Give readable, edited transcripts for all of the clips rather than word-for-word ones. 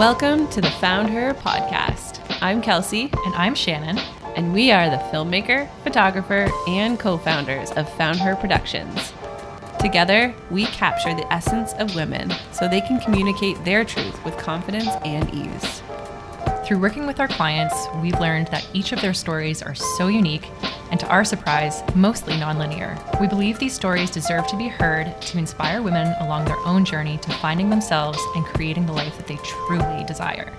Welcome to the Found Her Podcast. I'm Kelsey. And I'm Shannon. And we are the filmmaker, photographer, and co-founders of Found Her Productions. Together, we capture the essence of women so they can communicate their truth with confidence and ease. Through working with our clients, we've learned that each of their stories are so unique and, to our surprise, mostly nonlinear. We believe these stories deserve to be heard to inspire women along their own journey to finding themselves and creating the life that they truly desire.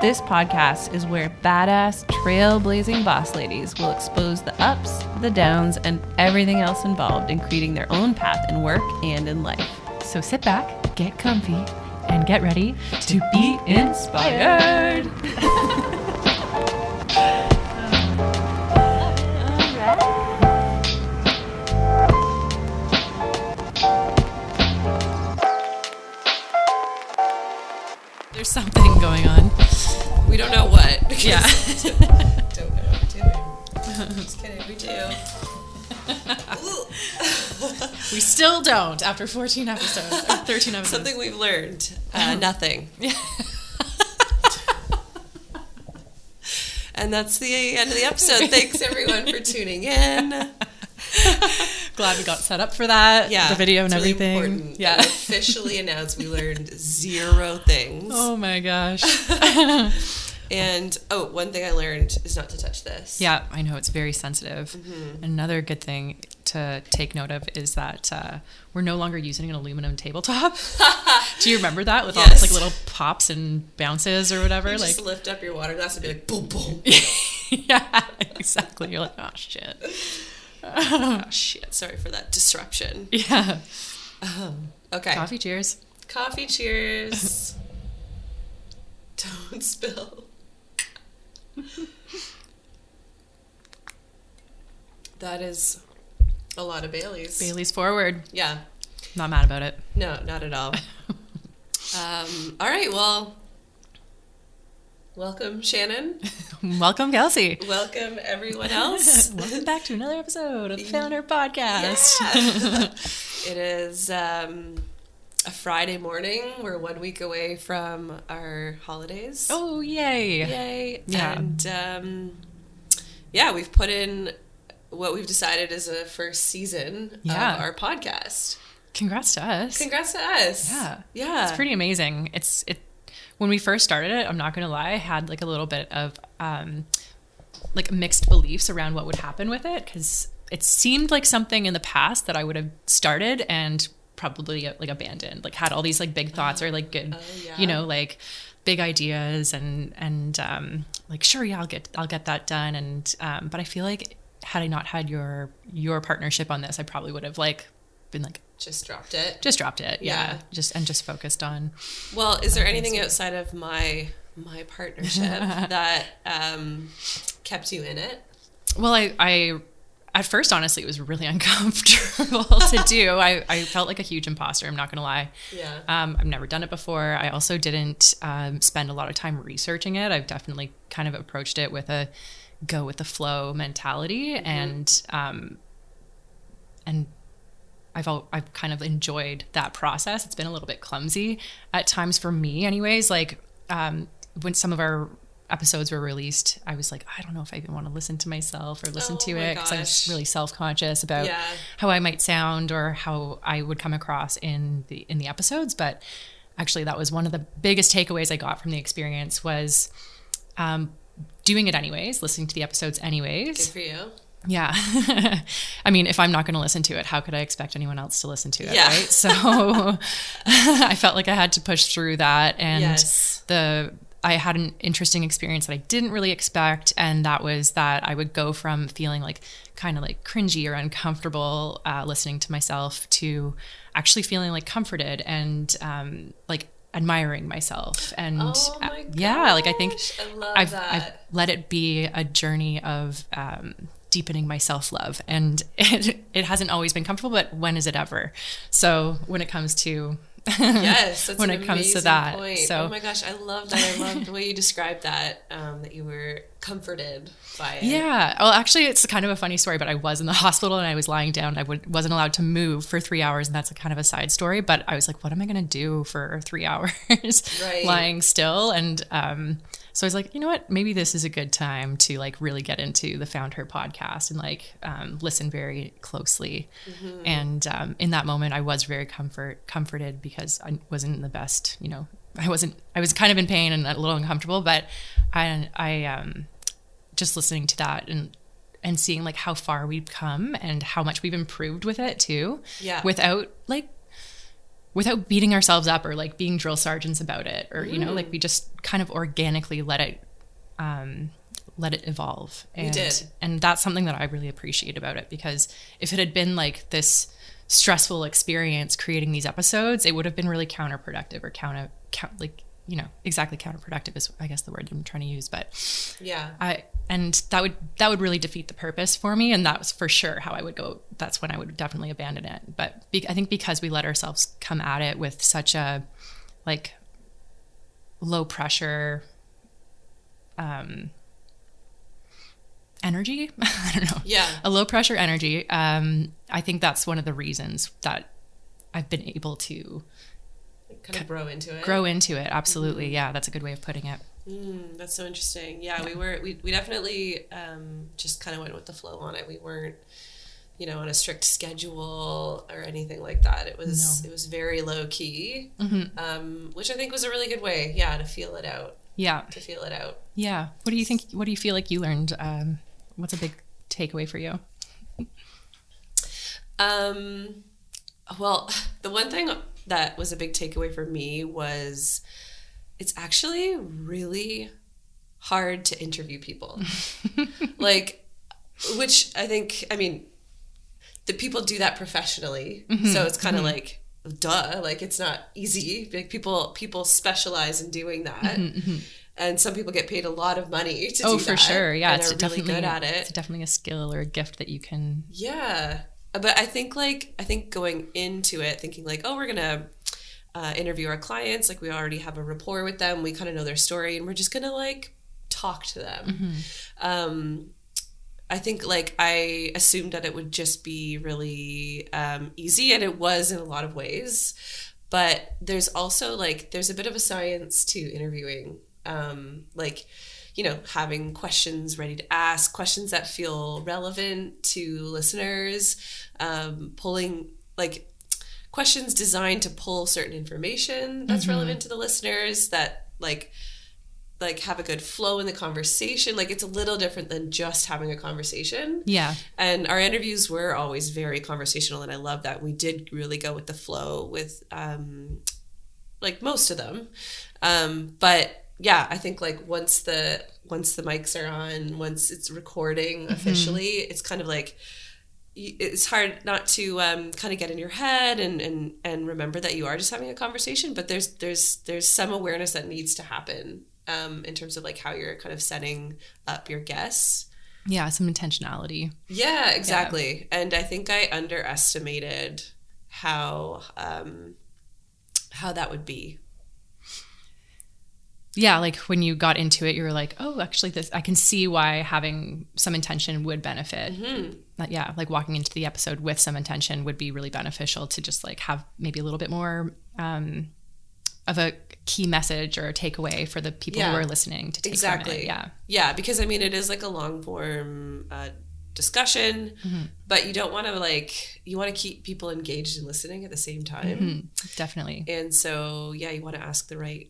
This podcast is where badass, trailblazing boss ladies will expose the ups, the downs, and everything else involved in creating their own path in work and in life. So sit back, get comfy, and get ready to be inspired. There's something going on. We don't know what. Yeah. Don't know what we're doing. Just kidding, we do. We still don't after 14 episodes, or 13 episodes. Something we've learned. Nothing. And that's the end of the episode. Thanks, everyone, for tuning in. Glad we got set up for that. Yeah, the video and really everything. Important. Yeah, we officially announced we learned zero things. Oh my gosh! And one thing I learned is not to touch this. Yeah, I know it's very sensitive. Mm-hmm. Another good thing to take note of is that we're no longer using an aluminum tabletop. Do you remember that with all those like little pops and bounces or whatever? You just lift up your water glass and be like boom boom. Yeah, exactly. You're like, oh shit. Oh, shit. Sorry for that disruption. Yeah. Okay. Coffee cheers. Coffee cheers. Don't spill. That is a lot of Baileys. Baileys forward. Yeah. Not mad about it. No, not at all. All right. Well, welcome, Shannon. Welcome, Kelsey. Welcome, everyone else. Welcome back to another episode of the Found Her Podcast. Yeah. It is a Friday morning. We're 1 week away from our holidays. Oh, yay. Yay. Yeah. And, we've put in what we've decided is a first season of our podcast. Congrats to us. Yeah. Yeah. It's pretty amazing. When we first started it, I'm not going to lie, I had like a little bit of mixed beliefs around what would happen with it, because it seemed like something in the past that I would have started and probably like abandoned, like had all these like big thoughts or like good, you know, like big ideas and sure, yeah, I'll get that done. And, but I feel like had I not had your partnership on this, I probably would have like been like, Just dropped it. Yeah. Just focused on. Well, is there anything outside of my partnership that kept you in it? Well, I at first, honestly, it was really uncomfortable to do. I felt like a huge imposter. I'm not going to lie. Yeah. I've never done it before. I also didn't spend a lot of time researching it. I've definitely kind of approached it with a go with the flow mentality, mm-hmm. and I've kind of enjoyed that process. It's been a little bit clumsy at times for me anyways. Like when some of our episodes were released, I was like, I don't know if I even want to listen to myself or listen to it, because I was really self-conscious about how I might sound or how I would come across in the episodes. But actually that was one of the biggest takeaways I got from the experience was doing it anyways, listening to the episodes anyways. Good for you. Yeah. I mean, if I'm not going to listen to it, how could I expect anyone else to listen to it, right? So I felt like I had to push through that. And I had an interesting experience that I didn't really expect. And that was that I would go from feeling like kind of like cringy or uncomfortable listening to myself to actually feeling like comforted and like admiring myself. And I think I've let it be a journey of deepening my self-love, and it hasn't always been comfortable, but when is it ever? So when it comes to Yes, that's when it comes to that. Point. So, oh my gosh, I love that. I love the way you described that. That you were comforted by it. Yeah. Well, actually, it's kind of a funny story. But I was in the hospital and I was lying down. I wasn't allowed to move for 3 hours, and that's a kind of a side story. But I was like, what am I going to do for 3 hours lying still? And so I was like, you know what? Maybe this is a good time to like really get into the Found Her podcast and like listen very closely. Mm-hmm. And in that moment, I was very comforted because I wasn't in the best, you know, I was kind of in pain and a little uncomfortable, but I just listening to that and seeing like how far we've come and how much we've improved with it too. Yeah. Without beating ourselves up or like being drill sergeants about it, or, you know, like we just kind of organically let it evolve. And, we did. And that's something that I really appreciate about it, because if it had been like this stressful experience creating these episodes, it would have been really counterproductive or counterproductive is I guess the word I'm trying to use, but yeah, and that would really defeat the purpose for me. And that was for sure how I would go. That's when I would definitely abandon it. But I think because we let ourselves come at it with such a like low pressure, energy, I don't know. Yeah. A low pressure energy. I think that's one of the reasons that I've been able to kind of grow into it. Absolutely. Mm-hmm. Yeah, that's a good way of putting it. That's so interesting. Yeah, yeah. We definitely just kind of went with the flow on it. We weren't, you know, on a strict schedule or anything like that. It was very low key, which I think was a really good way. Yeah, to feel it out. Yeah. Yeah. What do you think? What do you feel like you learned? What's a big takeaway for you? Well, the one thing that was a big takeaway for me was it's actually really hard to interview people. Which I think, I mean, the people do that professionally. Mm-hmm. So it's kind of like, duh, like it's not easy. Like people specialize in doing that. Mm-hmm. And some people get paid a lot of money to do that. Oh, for sure. Yeah. And they're really good at it. It's definitely a skill or a gift that you can. Yeah. But I think going into it, thinking like, oh, we're going to interview our clients. Like we already have a rapport with them. We kind of know their story and we're just going to like talk to them. Mm-hmm. I think like I assumed that it would just be really easy, and it was in a lot of ways. But there's also like, there's a bit of a science to interviewing, like, you know, having questions ready to ask, questions that feel relevant to listeners, pulling like questions designed to pull certain information that's relevant to the listeners, that like have a good flow in the conversation. Like it's a little different than just having a conversation. Yeah. And our interviews were always very conversational, and I love that. We did really go with the flow with like most of them. But yeah, I think like once the mics are on, once it's recording officially, it's kind of like it's hard not to kind of get in your head and remember that you are just having a conversation. But there's some awareness that needs to happen in terms of like how you're kind of setting up your guests. Yeah, some intentionality. Yeah, exactly. Yeah. And I think I underestimated how that would be. Yeah, like when you got into it, you were like, oh, actually, I can see why having some intention would benefit. Mm-hmm. Yeah, like walking into the episode with some intention would be really beneficial to just like have maybe a little bit more of a key message or a takeaway for the people who are listening to take from it. Yeah, because I mean, it is like a long form discussion, but you don't want to like, you want to keep people engaged and listening at the same time. Mm-hmm. Definitely. And so, yeah, you want to ask the right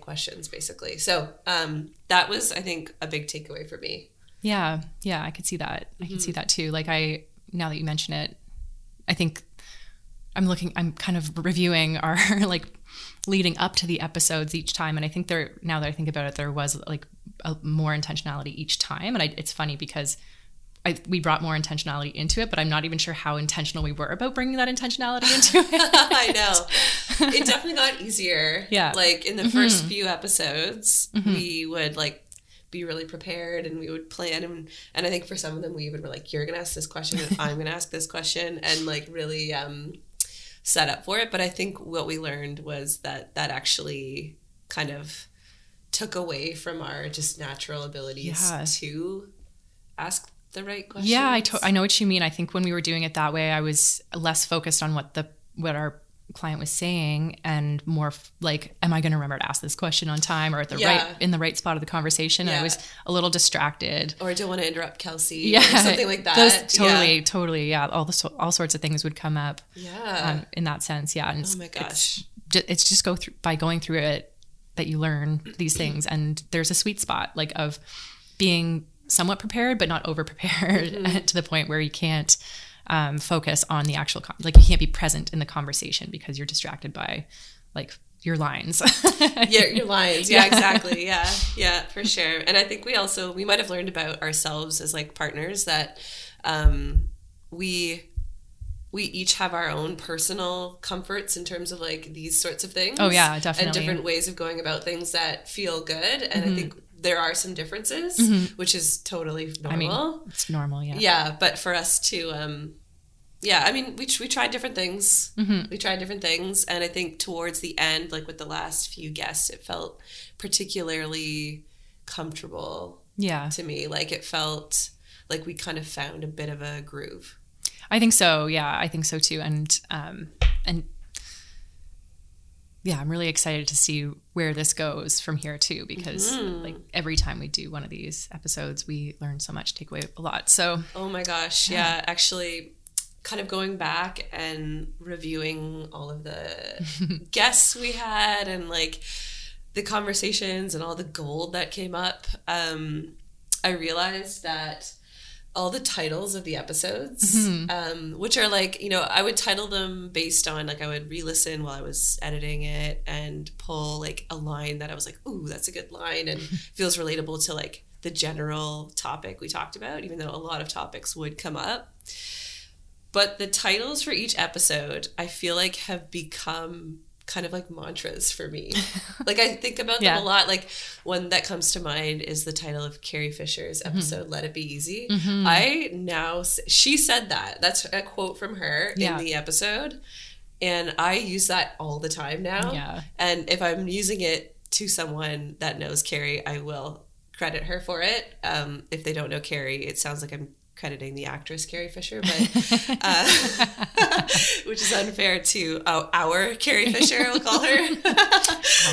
questions basically. So that was, I think, a big takeaway for me. Yeah. Yeah. I could see that. I can see that too. Like now that you mention it, I think I'm kind of reviewing our like leading up to the episodes each time. And I think now that I think about it, there was like more intentionality each time. And it's funny because we brought more intentionality into it, but I'm not even sure how intentional we were about bringing that intentionality into it. I know. It definitely got easier. Yeah. Like in the first few episodes, we would like be really prepared and we would plan. And I think for some of them, we even were like, you're going to ask this question and I'm going to ask this question. And like really set up for it. But I think what we learned was that that actually kind of took away from our just natural abilities to ask the right questions. Yeah, I know what you mean. I think when we were doing it that way, I was less focused on what our client was saying and more like, am I going to remember to ask this question on time or in the right spot of the conversation? Yeah. I was a little distracted, or I don't want to interrupt Kelsey or something like that. Totally. Yeah. All sorts of things would come up in that sense. Yeah. And oh my gosh. It's just going through it that you learn these things. And there's a sweet spot like of being somewhat prepared, but not over prepared to the point where you can't, focus on the actual, you can't be present in the conversation because you're distracted by your lines. Yeah, exactly. Yeah, for sure. And I think we might've learned about ourselves as partners that, we each have our own personal comforts in terms of these sorts of things. Oh yeah, definitely. And different ways of going about things that feel good. And I think there are some differences, which is totally normal. I mean, it's normal, yeah. Yeah, but for us to, we tried different things. Mm-hmm. We tried different things, and I think towards the end, with the last few guests, it felt particularly comfortable to me. It felt like we kind of found a bit of a groove. I think so, yeah. I think so, too, and yeah, I'm really excited to see where this goes from here too, because every time we do one of these episodes, we learn so much, take away a lot. So, oh my gosh. Yeah. Actually kind of going back and reviewing all of the guests we had and the conversations and all the gold that came up. I realized that all the titles of the episodes, which are I would title them based on I would re-listen while I was editing it and pull a line that I was ooh, that's a good line and feels relatable to the general topic we talked about, even though a lot of topics would come up. But the titles for each episode, I feel have become kind of mantras for me. I think about them a lot. One that comes to mind is the title of Carrie Fisher's episode, Let It Be Easy. Mm-hmm. She said that. That's a quote from her in the episode. And I use that all the time now. Yeah. And if I'm using it to someone that knows Carrie, I will credit her for it. If they don't know Carrie, it sounds like I'm crediting the actress Carrie Fisher, but which is unfair to our Carrie Fisher, we'll call her.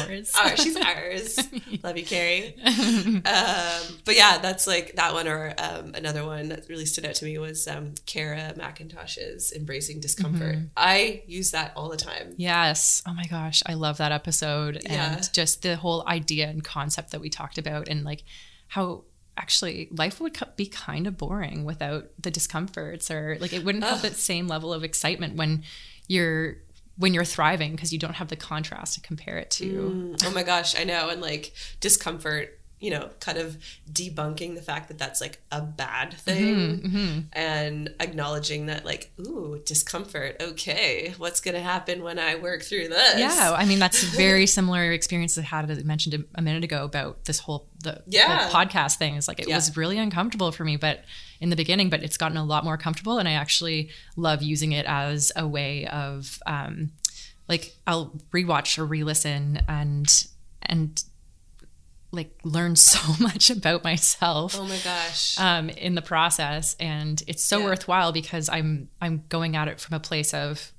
Ours. She's ours. Love you, Carrie. But yeah, that's that one, or another one that really stood out to me was Kara McIntosh's Embracing Discomfort. Mm-hmm. I use that all the time. Yes. Oh my gosh, I love that episode and just the whole idea and concept that we talked about and how actually life would be kind of boring without the discomforts, or it wouldn't have that same level of excitement when you're thriving, because you don't have the contrast to compare it to. Oh my gosh, I know. And discomfort, kind of debunking the fact that that's a bad thing, and acknowledging that ooh, discomfort. Okay. What's going to happen when I work through this? Yeah. I mean, that's a very similar experience I had, as I mentioned a minute ago, about this whole, the podcast thing. It's it was really uncomfortable for me, but in the beginning, but it's gotten a lot more comfortable, and I actually love using it as a way of, I'll rewatch or re-listen and learn so much about myself. Oh my gosh. In the process. And it's so worthwhile, because I'm going at it from a place of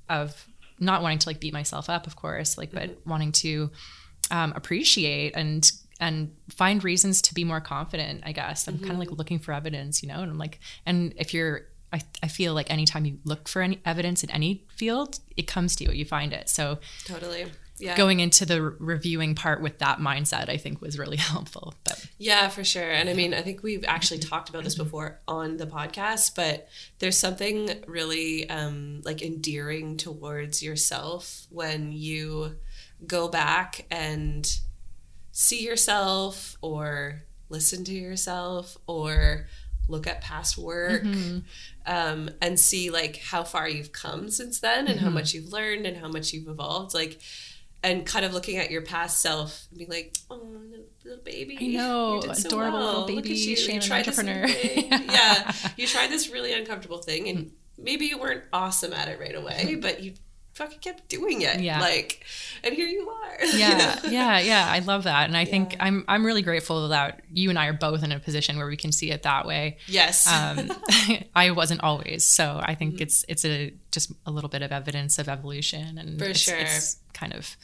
not wanting to beat myself up, of course, but wanting to, appreciate and find reasons to be more confident, I guess. I'm kind of looking for evidence, and I'm I feel anytime you look for any evidence in any field, it comes to you, you find it. So totally. Yeah. Going into the reviewing part with that mindset, I think, was really helpful. But yeah, for sure. And I mean, I think we've actually talked about this before on the podcast, but there's something really endearing towards yourself when you go back and see yourself or listen to yourself or look at past work and see how far you've come since then and how much you've learned and how much you've evolved. And kind of looking at your past self and being oh, little baby. I know, you did so adorable well. Little baby. You tried entrepreneur. You tried this really uncomfortable thing, and maybe you weren't awesome at it right away, but you fucking kept doing it. Yeah. Like, and here you are. Yeah. You know? Yeah. Yeah. I love that. And I think I'm really grateful that you and I are both in a position where we can see it that way. Yes. I wasn't always. So I think it's just a little bit of evidence of evolution, and it's kind of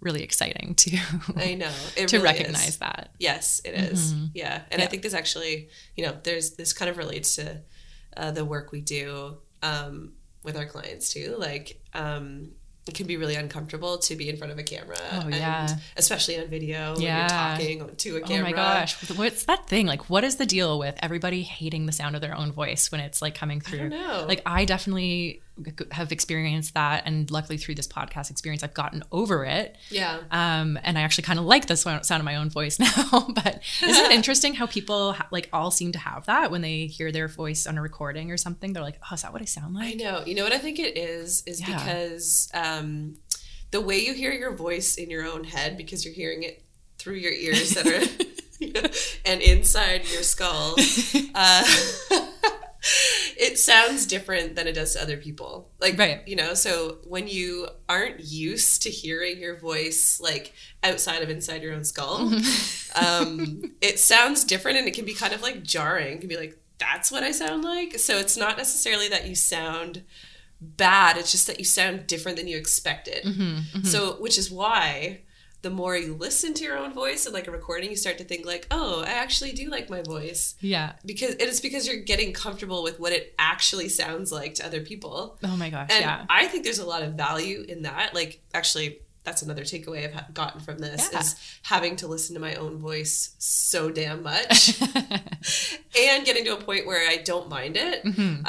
really exciting to, I know, it to really recognize is. That. Yes, it is. Mm-hmm. Yeah. And I think this actually, you know, this kind of relates to the work we do with our clients too. Like, it can be really uncomfortable to be in front of a camera, and especially on video when you're talking to a camera. Oh my gosh, what's that thing? Like, what is the deal with everybody hating the sound of their own voice when it's like coming through? I don't know. Like, I definitely have experienced that, and luckily through this podcast experience, I've gotten over it. Yeah. And I actually kind of like the sound of my own voice now. But isn't it interesting how people all seem to have that when they hear their voice on a recording or something? They're like, oh, is that what I sound like? I know. You know what I think it is because the way you hear your voice in your own head, because you're hearing it through your ears that are and inside your skull. It sounds different than it does to other people. Like, you know, so when you aren't used to hearing your voice, like, outside of inside your own skull, it sounds different, and it can be kind of, like, jarring. It can be like, that's what I sound like? So it's not necessarily that you sound bad. It's just that you sound different than you expected. Mm-hmm, mm-hmm. So, which is why the more you listen to your own voice and like a recording, you start to think like, oh, I actually do like my voice. Yeah. Because it's because you're getting comfortable with what it actually sounds like to other people. Oh my gosh. And I think there's a lot of value in that. Like, actually, that's another takeaway I've gotten from this is having to listen to my own voice so damn much and getting to a point where I don't mind it. Mm-hmm.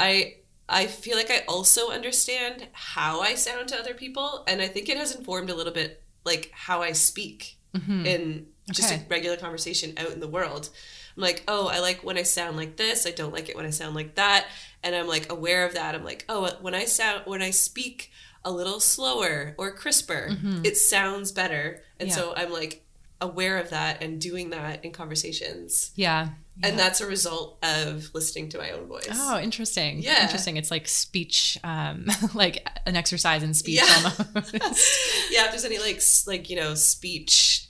I feel like I also understand how I sound to other people. And I think it has informed a little bit like how I speak in just a regular conversation out in the world. I'm like, oh, I like when I sound like this. I don't like it when I sound like that. And I'm like aware of that. I'm like, oh, when I speak a little slower or crisper, it sounds better. And so I'm like aware of that and doing that in conversations. Yeah. And that's a result of listening to my own voice. Oh, interesting. Yeah. Interesting. It's like speech, like an exercise in speech almost. Yeah, if there's any like, you know, speech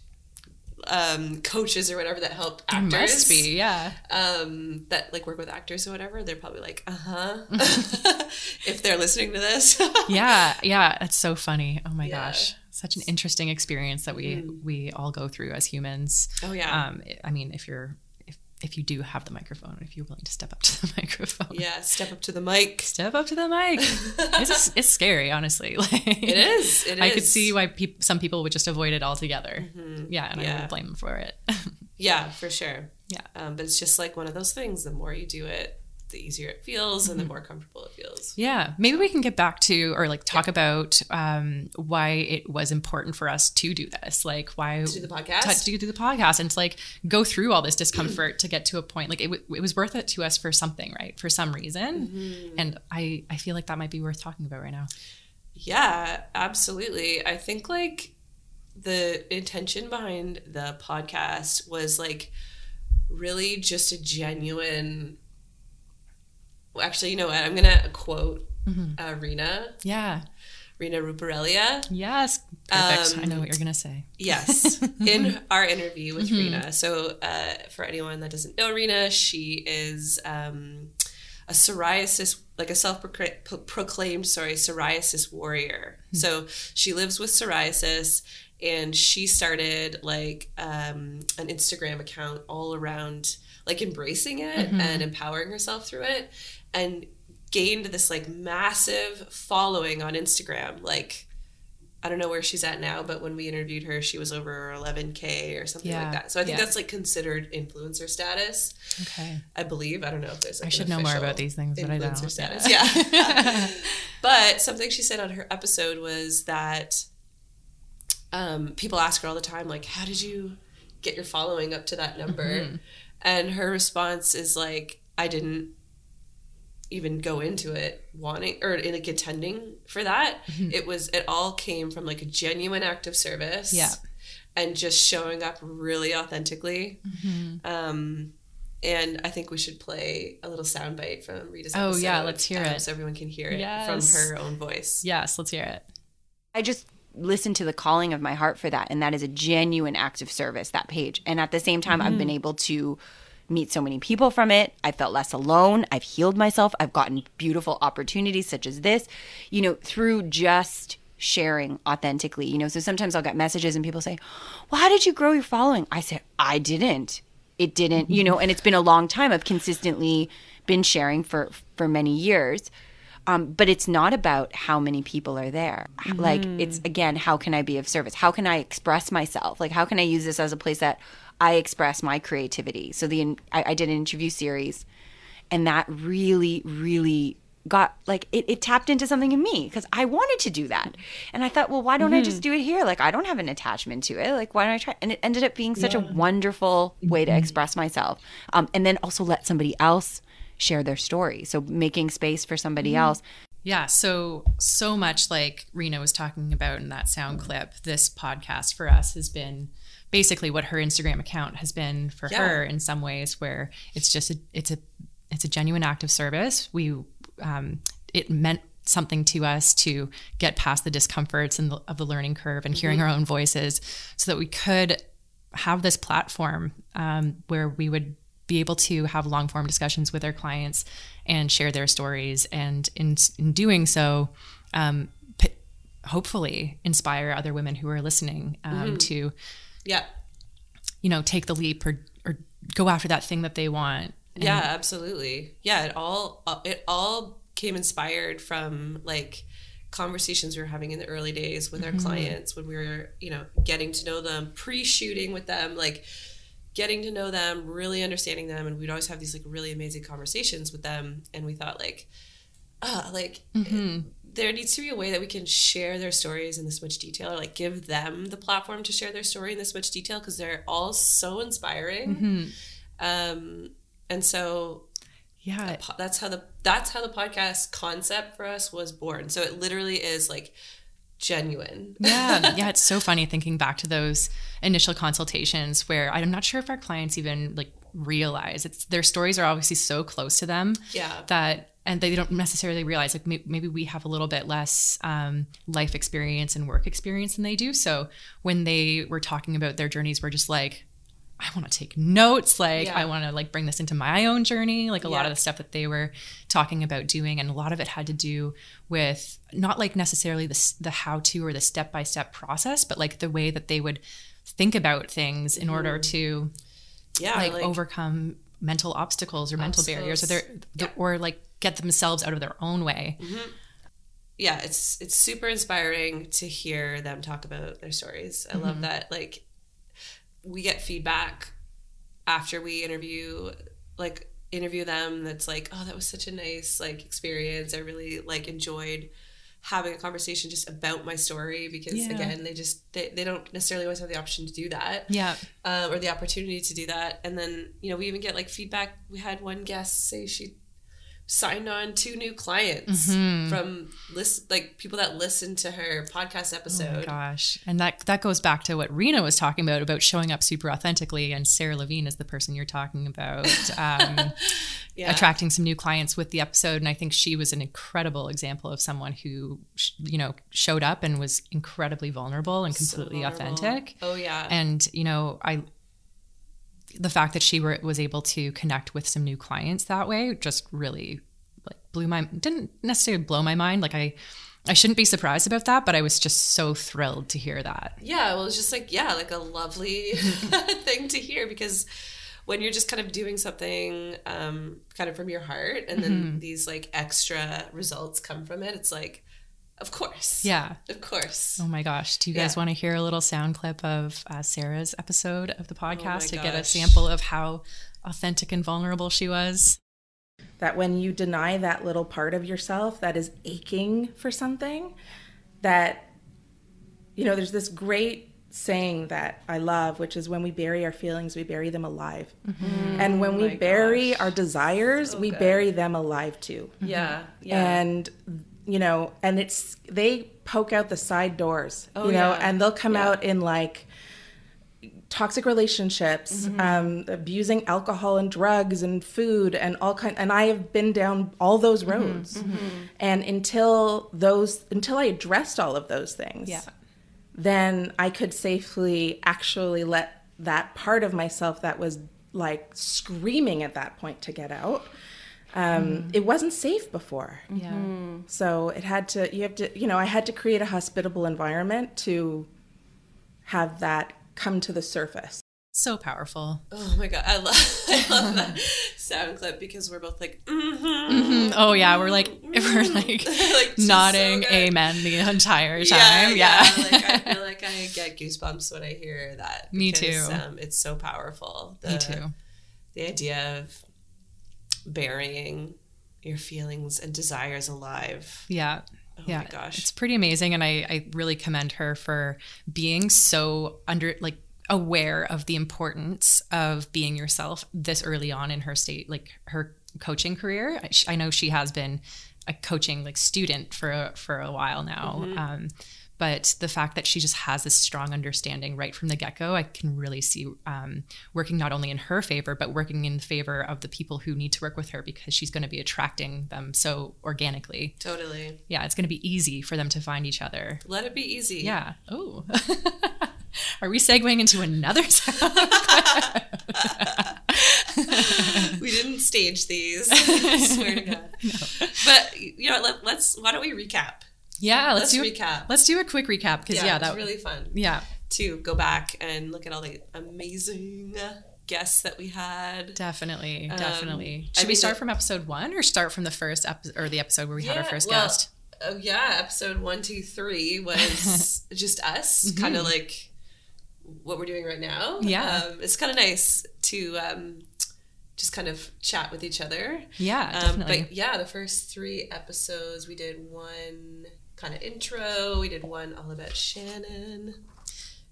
coaches or whatever that help actors. There must be, that like work with actors or whatever, they're probably like, if they're listening to this. Yeah, that's so funny. Oh my gosh. Such an interesting experience that we all go through as humans. Oh yeah. I mean, if you do have the microphone, if you're willing to step up to the microphone. Yeah, step up to the mic. Step up to the mic. It's scary, honestly. Like, it is. I could see why some people would just avoid it altogether. Mm-hmm. Yeah, and I wouldn't blame them for it. Yeah, for sure. Yeah. But it's just like one of those things. The more you do it, the easier it feels and the more comfortable it feels. Yeah. Maybe we can get back to or like talk about why it was important for us to do this. Like why to do the podcast. To do the podcast and to like go through all this discomfort to get to a point. Like it was worth it to us for something, right? For some reason. Mm-hmm. And I feel like that might be worth talking about right now. Yeah, absolutely. I think like the intention behind the podcast was like really just a genuine actually, you know what? I'm going to quote Rina. Yeah. Rina Ruparelia. Yes. Perfect. I know what you're going to say. Yes. In our interview with Rina. So for anyone that doesn't know Rina, she is a psoriasis, like a self-proclaimed, psoriasis warrior. Mm-hmm. So she lives with psoriasis and she started like an Instagram account all around like embracing it and empowering herself through it, and gained this like massive following on Instagram. Like, I don't know where she's at now, but when we interviewed her, she was over 11K or something like that. So I think that's like considered influencer status. Okay. I believe. I don't know if there's like I should know more about these things, but I don't. Influencer status. Yeah. But something she said on her episode was that people ask her all the time, like, how did you get your following up to that number? Mm-hmm. And her response is like, I didn't even go into it wanting or like intending for that. Mm-hmm. It all came from like a genuine act of service and just showing up really authentically. Mm-hmm. And I think we should play a little soundbite from Rita's episode. Oh yeah, let's hear it. So everyone can hear it from her own voice. Yes, let's hear it. I just listen to the calling of my heart for that, and that is a genuine act of service, that page. And at the same time, I've been able to meet so many people from it. I felt less alone. I've healed myself. I've gotten beautiful opportunities such as this, you know, through just sharing authentically, you know. So sometimes I'll get messages and people say, well, how did you grow your following? I said, I didn't. It didn't, you know, and it's been a long time. I've consistently been sharing for many years. But it's not about how many people are there. Like, it's, again, how can I be of service? How can I express myself? Like, how can I use this as a place that I express my creativity? So I did an interview series, and that really, really got, like, it tapped into something in me, because I wanted to do that. And I thought, well, why don't I just do it here? Like, I don't have an attachment to it. Like, why don't I try? And it ended up being such a wonderful way to express myself. And then also let somebody else share their story. So making space for somebody else. Yeah. So much like Rina was talking about in that sound clip, this podcast for us has been basically what her Instagram account has been for her in some ways, where it's just, it's a genuine act of service. We, it meant something to us to get past the discomforts and of the learning curve and hearing our own voices, so that we could have this platform, where we would be able to have long form discussions with our clients and share their stories, and in doing so, hopefully inspire other women who are listening to, you know, take the leap or go after that thing that they want. And yeah, absolutely. Yeah, it all came inspired from, like, conversations we were having in the early days with our clients, when we were, you know, getting to know them, pre-shooting with them, like, getting to know them, really understanding them. And we'd always have these, like, really amazing conversations with them. And we thought, like, there needs to be a way that we can share their stories in this much detail, or, like, give them the platform to share their story in this much detail, because they're all so inspiring. And so, yeah, that's how the podcast concept for us was born. So it literally is, like, genuine. Yeah. It's so funny thinking back to those initial consultations, where I'm not sure if our clients even, like, realize it's their stories are obviously so close to them and they don't necessarily realize, like, maybe we have a little bit less life experience and work experience than they do. So when they were talking about their journeys, we're just like, I want to take notes. Like, I want to, like, bring this into my own journey. Like, a lot of the stuff that they were talking about doing, and a lot of it had to do with not, like, necessarily the how-to or the step-by-step process, but, like, the way that they would think about things in order to, like, overcome mental obstacles or mental barriers, or or, like, get themselves out of their own way. Yeah, it's super inspiring to hear them talk about their stories. I love that, like, we get feedback after we interview them that's like, oh, that was such a nice, like, experience. I really, like, enjoyed having a conversation just about my story, because again, they don't necessarily always have the option to do that or the opportunity to do that. And then, you know, we even get, like, feedback. We had one guest say she signed on 2 new clients from people that listened to her podcast episode. Oh my gosh. And that goes back to what Rina was talking about showing up super authentically. And Sarah Levine is the person you're talking about, attracting some new clients with the episode. And I think she was an incredible example of someone who, you know, showed up and was incredibly vulnerable and completely authentic. Oh yeah. And, you know, the fact that she was able to connect with some new clients that way just really, like, didn't necessarily blow my mind. Like, I shouldn't be surprised about that, but I was just so thrilled to hear that. Yeah. Well, it's just like, like, a lovely thing to hear, because when you're just kind of doing something kind of from your heart, and then these, like, extra results come from it, it's like, of course. Yeah. Of course. Oh my gosh. Do you guys want to hear a little sound clip of Sarah's episode of the podcast to get a sample of how authentic and vulnerable she was? That when you deny that little part of yourself that is aching for something, that, you know, there's this great saying that I love, which is, when we bury our feelings, we bury them alive. And when we bury our desires, we bury them alive too. And you know, and it's, they poke out the side doors, and they'll come out in, like, toxic relationships, abusing alcohol and drugs and food and all kind. And I have been down all those roads. And until I addressed all of those things, then I could safely actually let that part of myself that was like screaming at that point to get out. It wasn't safe before. So it had to, I had to create a hospitable environment to have that come to the surface. So powerful. Oh my God. I love that sound clip because we're both like, oh yeah. We're like nodding so amen the entire time. Yeah. Like, I feel like I get goosebumps when I hear that. Me because, too. It's so powerful. Me too. The idea of burying your feelings and desires alive. Yeah. Oh yeah. My gosh. It's pretty amazing. And I really commend her for being so aware of the importance of being yourself this early on in her state, like her coaching career. I know she has been a coaching student for a while now. But the fact that she just has this strong understanding right from the get-go, I can really see working not only in her favor, but working in favor of the people who need to work with her because she's going to be attracting them so organically. Totally. Yeah, it's going to be easy for them to find each other. Let it be easy. Yeah. Oh. Are we segueing into another sound? We didn't stage these. I swear to God. No. But, why don't we recap? Yeah, let's do a quick recap because that was really fun. Yeah, to go back and look at all the amazing guests that we had. Definitely. Should we start from episode 1 or start from the first episode or the episode where we had our first guest? Oh yeah, episode 1, 2, 3 was just us, kind of like what we're doing right now. Yeah, it's kind of nice to just kind of chat with each other. Yeah, definitely. But yeah, the first 3 episodes we did one kind of intro, we did one all about Shannon.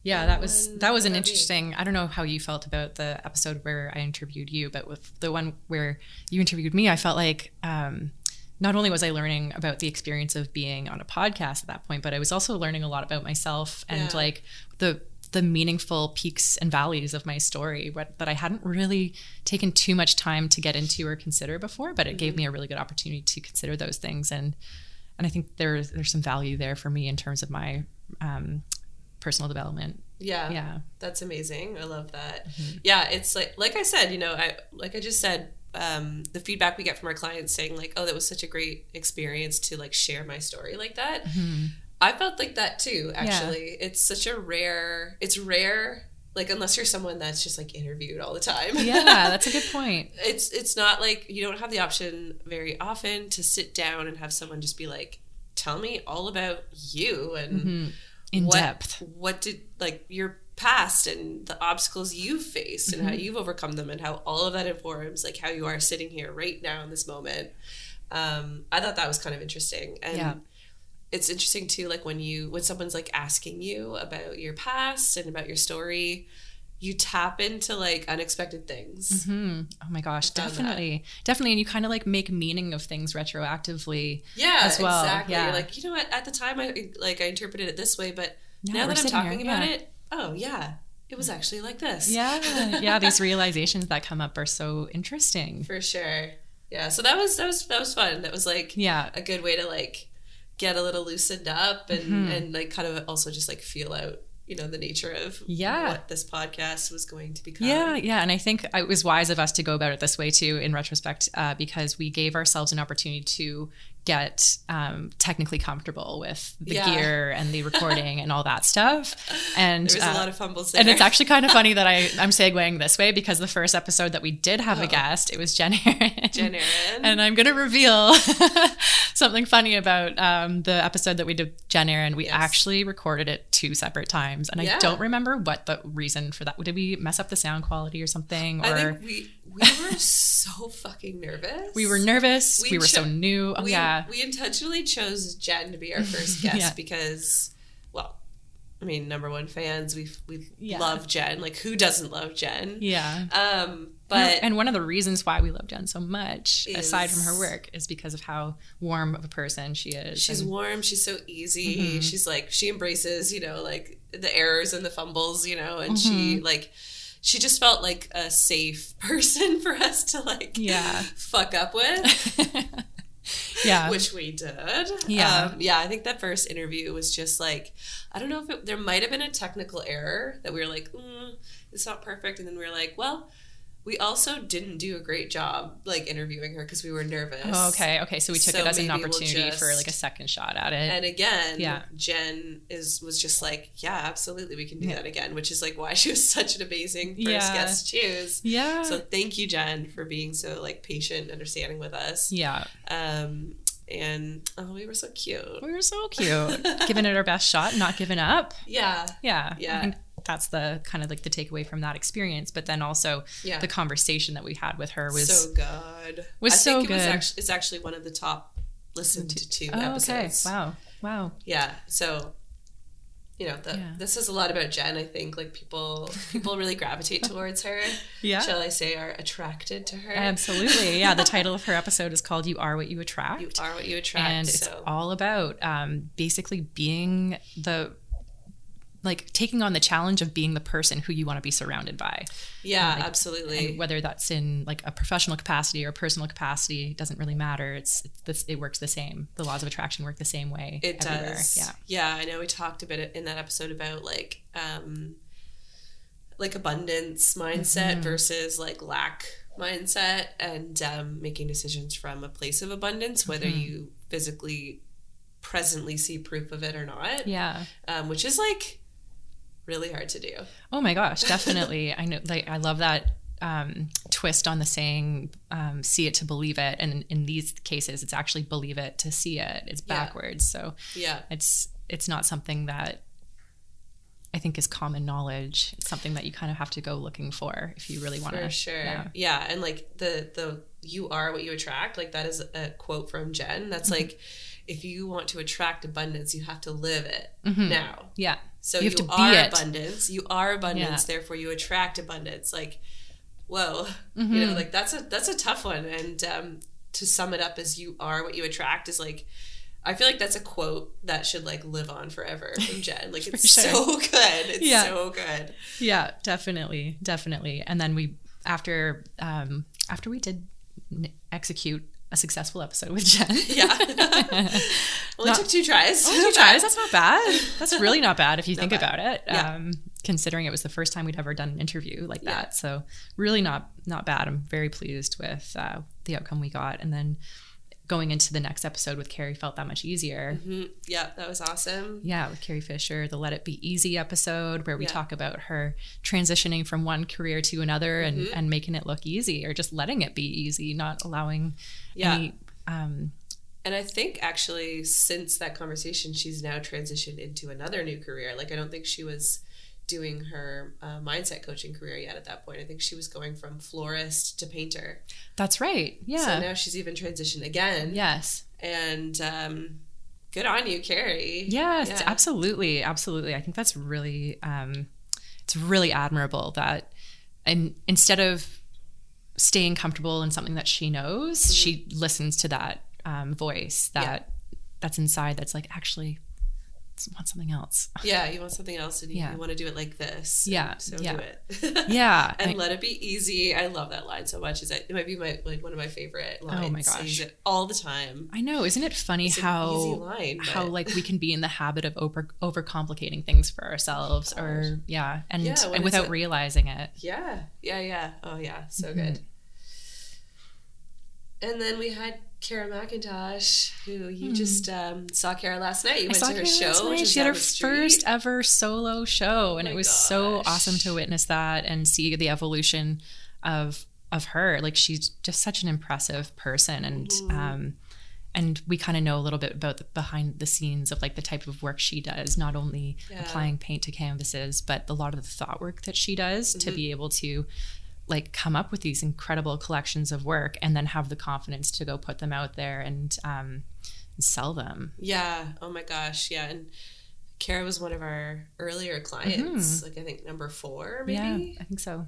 Yeah, that was an interesting. I don't know how you felt about the episode where I interviewed you, but with the one where you interviewed me, I felt like not only was I learning about the experience of being on a podcast at that point, but I was also learning a lot about myself and the meaningful peaks and valleys of my story that I hadn't really taken too much time to get into or consider before, but it gave me a really good opportunity to consider those things. And I think there's some value there for me in terms of my personal development. Yeah. That's amazing. I love that. Yeah. It's like I said, the feedback we get from our clients saying like, oh, that was such a great experience to like share my story like that. I felt like that too, actually. Yeah. It's such a rare, like unless you're someone that's just like interviewed all the time. Yeah, that's a good point. It's not like you don't have the option very often to sit down and have someone just be like, tell me all about you and in depth. What did your past and the obstacles you've faced and how you've overcome them and how all of that informs like how you are sitting here right now in this moment. I thought that was kind of interesting. And it's interesting too, like when someone's like asking you about your past and about your story, you tap into like unexpected things. Oh my gosh, definitely. And you kind of like make meaning of things retroactively. Yeah, as well. Exactly. Yeah. You're like, you know what? At the time, I interpreted it this way, but now that I'm talking here, about it, oh yeah, it was actually like this. Yeah, yeah. These realizations that come up are so interesting. For sure. Yeah. So that was fun. That was like a good way to like get a little loosened up and, and like kind of also just like feel out, the nature of what this podcast was going to become. Yeah. And I think it was wise of us to go about it this way too, in retrospect, because we gave ourselves an opportunity to get technically comfortable with the gear and the recording and all that stuff. And there was a lot of fumbles there. And it's actually kind of funny that I'm segueing this way because the first episode that we did have a guest, it was Jen Aaron. And I'm going to reveal something funny about the episode that we did Jen Aaron. We actually recorded it 2 separate times. And I don't remember what the reason for that. Did we mess up the sound quality or something? I think we were so fucking nervous. We were nervous. We were so new. Oh, yeah. We intentionally chose Jen to be our first guest because, number one fans, we love Jen. Like, who doesn't love Jen? Yeah. But and one of the reasons why we love Jen so much, aside from her work, is because of how warm of a person she is. She's warm. She's so easy. Mm-hmm. She's like, she embraces, you know, like the errors and the fumbles, you know, and mm-hmm. She just felt like a safe person for us to fuck up with. Yeah. Which we did. Yeah. I think that first interview was just like, I don't know if there might have been a technical error that we were like, it's not perfect. And then we were like, well, we also didn't do a great job, like, interviewing her because we were nervous. Oh, okay. Okay. So we took it as an opportunity for, like, a second shot at it. And again, Jen was just like, yeah, absolutely, we can do that again, which is, like, why she was such an amazing first guest to choose. Yeah. So thank you, Jen, for being so, like, patient and understanding with us. Yeah. And we were so cute. We were so cute. Giving it our best shot, not giving up. Yeah. Yeah. Yeah. And that's the kind of like the takeaway from that experience. But then also the conversation that we had with her was so good. I think it was actually, it's actually one of the top listened to episodes. Okay. Wow. Yeah. So, you know, this is a lot about Jen. I think like people really gravitate towards her. Yeah. Shall I say are attracted to her? Absolutely. Yeah. The title of her episode is called You Are What You Attract. You Are What You Attract. And it's all about basically being taking on the challenge of being the person who you want to be surrounded by. Yeah, absolutely. And whether that's in like a professional capacity or personal capacity, doesn't really matter. It works the same. The laws of attraction work the same way. It everywhere. Does. Yeah. Yeah. I know we talked a bit in that episode about like abundance mindset mm-hmm. versus like lack mindset and making decisions from a place of abundance, whether mm-hmm. you physically presently see proof of it or not. Yeah. Which is like really hard to do. Oh my gosh, definitely. I know, like, I love that twist on the saying, see it to believe it. And in these cases, it's actually believe it to see it. It's backwards. So it's not something that I think is common knowledge. It's something that you kind of have to go looking for if you really want to. For sure. Yeah. And like the you are what you attract, like that is a quote from Jen. That's mm-hmm. like, if you want to attract abundance, you have to live it mm-hmm. now. Yeah. So you are abundance. You are abundance. Yeah. Therefore, you attract abundance. Like, whoa, mm-hmm. you know, like that's a tough one. And to sum it up as you are what you attract is like, I feel like that's a quote that should like live on forever from Jen. Like it's so good. It's so good. Yeah, definitely. Definitely. And then we, after we did execute a successful episode with Jen. Yeah. Well, it took 2 tries. Oh, 2 tries. That's not bad. That's really not bad if you think about it. Yeah. Considering it was the first time we'd ever done an interview like that. So really not bad. I'm very pleased with the outcome we got. And then going into the next episode with Carrie felt that much easier. Mm-hmm. Yeah. That was awesome. Yeah. With Carrie Fisher, the Let It Be Easy episode where we talk about her transitioning from one career to another mm-hmm. and making it look easy or just letting it be easy, not allowing any, and I think actually since that conversation, she's now transitioned into another new career. Like, I don't think she was doing her mindset coaching career yet at that point. I think she was going from florist to painter. That's right. Yeah. So now she's even transitioned again. Yes. And good on you, Carrie. Yes, yeah. Absolutely. Absolutely. I think that's really, it's really admirable that and instead of staying comfortable in something that she knows, mm-hmm. she listens to that voice that's inside. That's like, actually, want something else. Yeah, you want something else and you want to do it like this. Yeah. So do it. Yeah. And let it be easy. I love that line so much. It might be one of my favorite lines. Oh my gosh. I use it all the time. I know. Isn't it funny how like we can be in the habit of overcomplicating things for ourselves and without realizing it. Yeah. Yeah, yeah. Oh yeah. So mm-hmm. good. And then we had Kara McIntosh, who you just saw Kara last night. You went to her show. She had her first ever solo show, and it was so awesome to witness that and see the evolution of her. Like, she's just such an impressive person, and we kind of know a little bit about the behind the scenes of like the type of work she does, not only applying paint to canvases, but a lot of the thought work that she does mm-hmm. to be able to like come up with these incredible collections of work and then have the confidence to go put them out there and sell them. Yeah. Oh my gosh. Yeah. And Kara was one of our earlier clients, mm-hmm. like I think number 4, maybe. Yeah, I think so.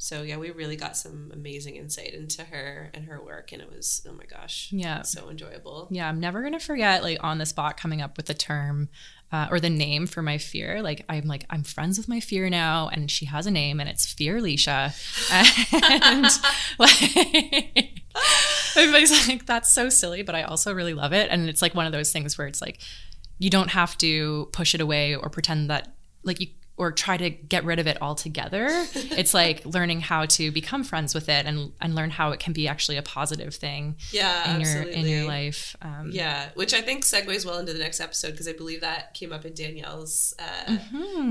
So yeah, we really got some amazing insight into her and her work, and it was, oh my gosh, yeah, so enjoyable. Yeah, I'm never gonna forget, like, on the spot coming up with the term or the name for my fear. Like, I'm friends with my fear now, and she has a name, and it's Fearlicia. And like, everybody's like, that's so silly, but I also really love it. And it's like one of those things where it's like, you don't have to push it away or pretend that, like, you, or try to get rid of it altogether. It's like learning how to become friends with it and learn how it can be actually a positive thing in your life. Yeah, which I think segues well into the next episode, because I believe that came up in Danielle's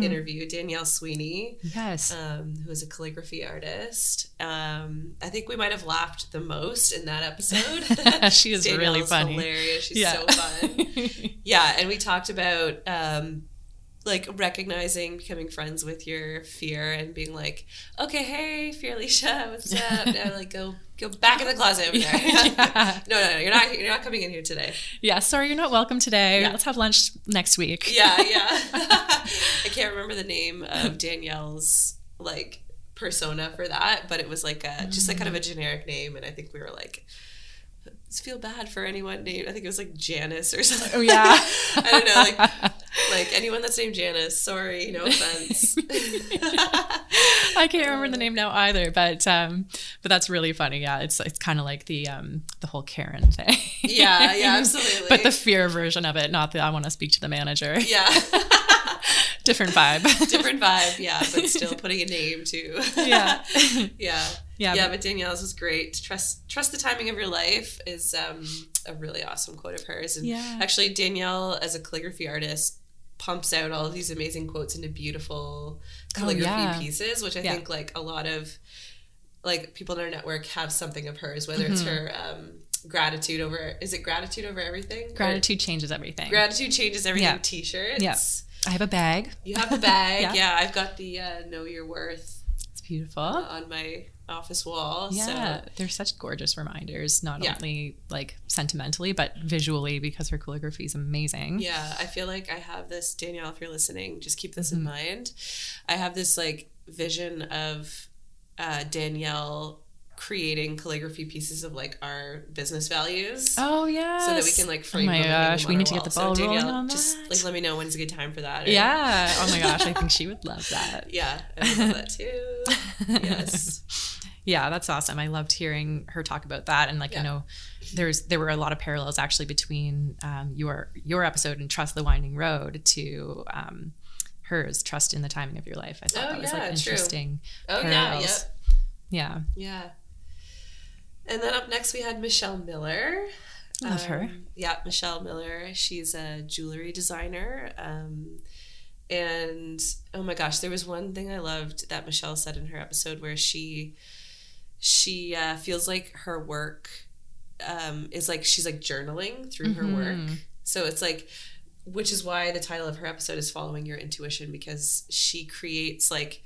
interview, Danielle Sweeney, yes, who is a calligraphy artist. I think we might have laughed the most in that episode. She is really funny. Hilarious. She's so fun. Yeah, and we talked about... like recognizing, becoming friends with your fear and being like, okay, hey, Fearlicia, what's up? Now, like, go back in the closet over there. Yeah. No, you're not coming in here today. Yeah, sorry, you're not welcome today. Yeah. Let's have lunch next week. Yeah. I can't remember the name of Danielle's, like, persona for that, but it was like a, just like kind of a generic name, and I think we were like, feel bad for anyone named, I think it was like Janice or something. Oh yeah. I don't know, like anyone that's named Janice, sorry, no offense. I can't remember the name now either, but that's really funny. Yeah, it's kind of like the whole Karen thing. Yeah, absolutely. But the fear version of it, not the I want to speak to the manager. Yeah. Different vibe, yeah, but still putting a name to. Yeah, but Danielle's was great. Trust the timing of your life is a really awesome quote of hers. And actually, Danielle, as a calligraphy artist, pumps out all of these amazing quotes into beautiful calligraphy pieces, which I think, like, a lot of, like, people in our network have something of hers, whether it's her gratitude over everything? Gratitude changes everything. T-shirts. Yeah. I have a bag. You have a bag. Yeah, I've got the Know Your Worth. It's beautiful. On my office wall. Yeah, so. They're such gorgeous reminders, not only like sentimentally, but visually, because her calligraphy is amazing. Yeah, I feel like I have this, Danielle, if you're listening, just keep this in mind. I have this like vision of Danielle creating calligraphy pieces of like our business values. Oh yeah. So that we can like frame them. Oh my gosh, we need to get the ball rolling on that. Just like let me know when's a good time for that. Or... Yeah. Oh my gosh, I think she would love that. Yeah, I would love that too. Yes. Yeah, that's awesome. I loved hearing her talk about that, and like I know there were a lot of parallels actually between your episode and Trust the Winding Road to hers, Trust in the Timing of Your Life. I thought that was like interesting. True. Oh parallels. Yeah. And then up next we had Michelle Miller. Love her. Yeah, Michelle Miller. She's a jewelry designer. And oh my gosh, there was one thing I loved that Michelle said in her episode where she feels like her work is like, she's like journaling through her work. So it's like, which is why the title of her episode is Following Your Intuition, because she creates like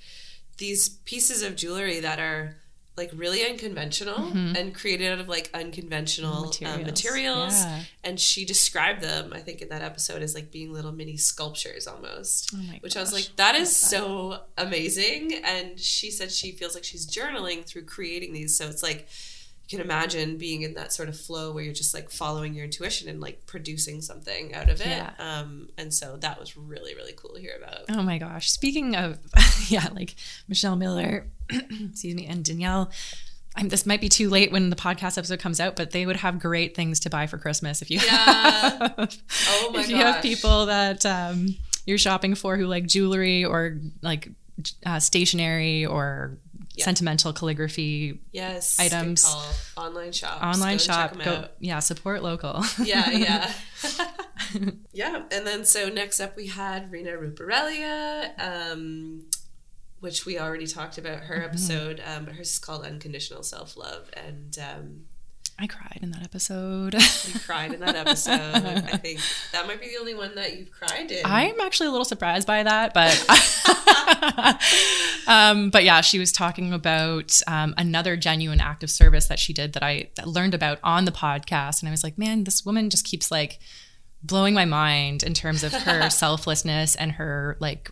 these pieces of jewelry that are like really unconventional and created out of like unconventional materials. Yeah. And she described them, I think in that episode, as like being little mini sculptures almost, which I was like, that is so amazing. And she said she feels like she's journaling through creating these. So it's like, you can imagine being in that sort of flow where you're just like following your intuition and like producing something out of it. Yeah. And so that was really, really cool to hear about. Oh my gosh. Speaking of, like Michelle Miller, excuse me, and Danielle, this might be too late when the podcast episode comes out, but they would have great things to buy for Christmas if you have, oh my gosh, if you have people that you're shopping for who like jewelry or like stationery or sentimental calligraphy items. Online shop, go check them out. Yeah, support local. Yeah. And then so next up we had Rina Ruparelia, which we already talked about her episode, but hers is called Unconditional Self-Love, and I cried in that episode. You cried in that episode. I think that might be the only one that you've cried in. I'm actually a little surprised by that, but but yeah, she was talking about another genuine act of service that she did that I learned about on the podcast, and I was like, man, this woman just keeps like blowing my mind in terms of her selflessness and her like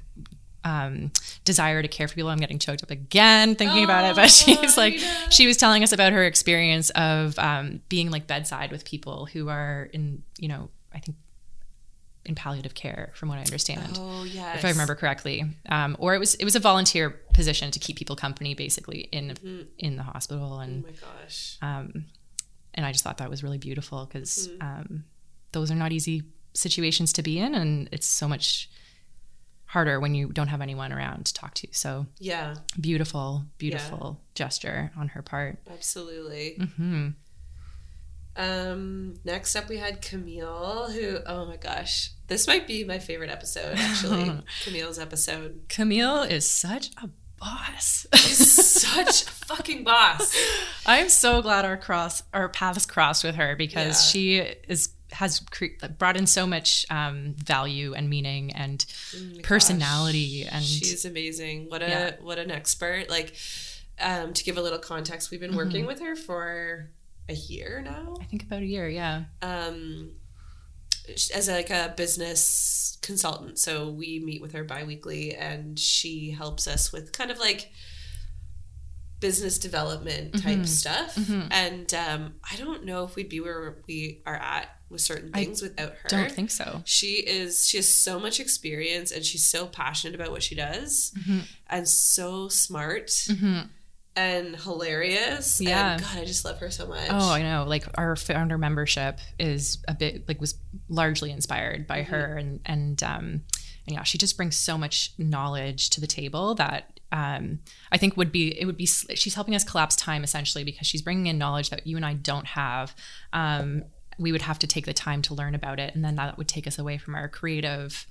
desire to care for people. I'm getting choked up again thinking about it, but she's like, she was telling us about her experience of being like bedside with people who are in, you know, I think in palliative care, from what I understand, if I remember correctly, or it was a volunteer position to keep people company, basically in the hospital. And oh my gosh, and I just thought that was really beautiful because those are not easy situations to be in, and it's so much harder when you don't have anyone around to talk to. So yeah, beautiful gesture on her part. Absolutely. Mm-hmm. Next up we had Camille, who, oh my gosh, this might be my favorite episode, actually. Camille's episode. Camille is such a boss. She's such a fucking boss. I'm so glad our paths crossed with her, because she has brought in so much value and meaning and personality. And she's amazing. What an expert. Like, to give a little context, we've been working with her for a year now. I think about a year, yeah. As a business consultant. So we meet with her bi-weekly, and she helps us with kind of like business development type stuff. Mm-hmm. And I don't know if we'd be where we are at with certain things without her. I don't think so. She has so much experience, and she's so passionate about what she does, and so smart. Mm-hmm. And hilarious. Yeah. And God, I just love her so much. Oh, I know. Like, our founder membership is a bit like, was largely inspired by her, and yeah, she just brings so much knowledge to the table that I think would be she's helping us collapse time, essentially, because she's bringing in knowledge that you and I don't have. We would have to take the time to learn about it, and then that would take us away from our creative,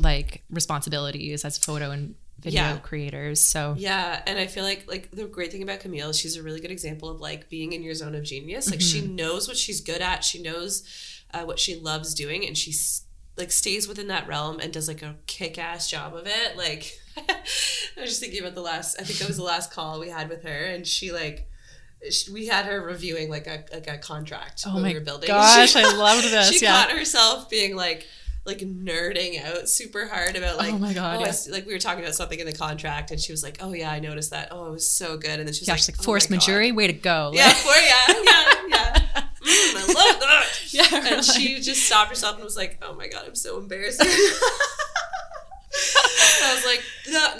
like, responsibilities as photo and video creators. So yeah, and I feel like the great thing about Camille is she's a really good example of like being in your zone of genius. Like, she knows what she's good at, she knows what she loves doing, and she's like stays within that realm and does like a kick-ass job of it. Like, I was just thinking about the last call we had with her, and she like, we had her reviewing like a contract we were building. Oh my gosh, I loved this. She caught herself being like nerding out super hard about like, oh my god, we were talking about something in the contract, and she was like, oh yeah, I noticed that, oh, it was so good. And then she was like, force majority, way to go. Yeah, I love that. Yeah, and she just stopped herself and was like, oh my god, I'm so embarrassed. I was like,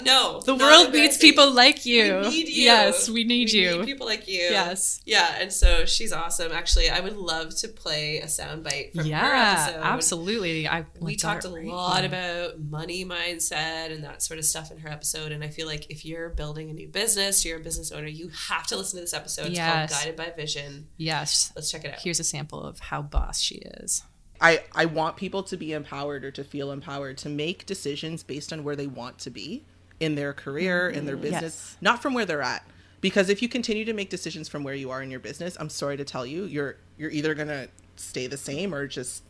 no, the world needs people like you. We need you. Yes, we need people like you. Yes. Yeah, and so she's awesome. Actually, I would love to play a soundbite from her episode. Yeah, absolutely. We talked a lot about money mindset and that sort of stuff in her episode, and I feel like if you're building a new business, you're a business owner, you have to listen to this episode. It's called Guided by Vision. Yes. Let's check it out. Here's a sample of how boss she is. I want people to be empowered, or to feel empowered to make decisions based on where they want to be in their career, in their business, not from where they're at. Because if you continue to make decisions from where you are in your business, I'm sorry to tell you, you're either going to stay the same or just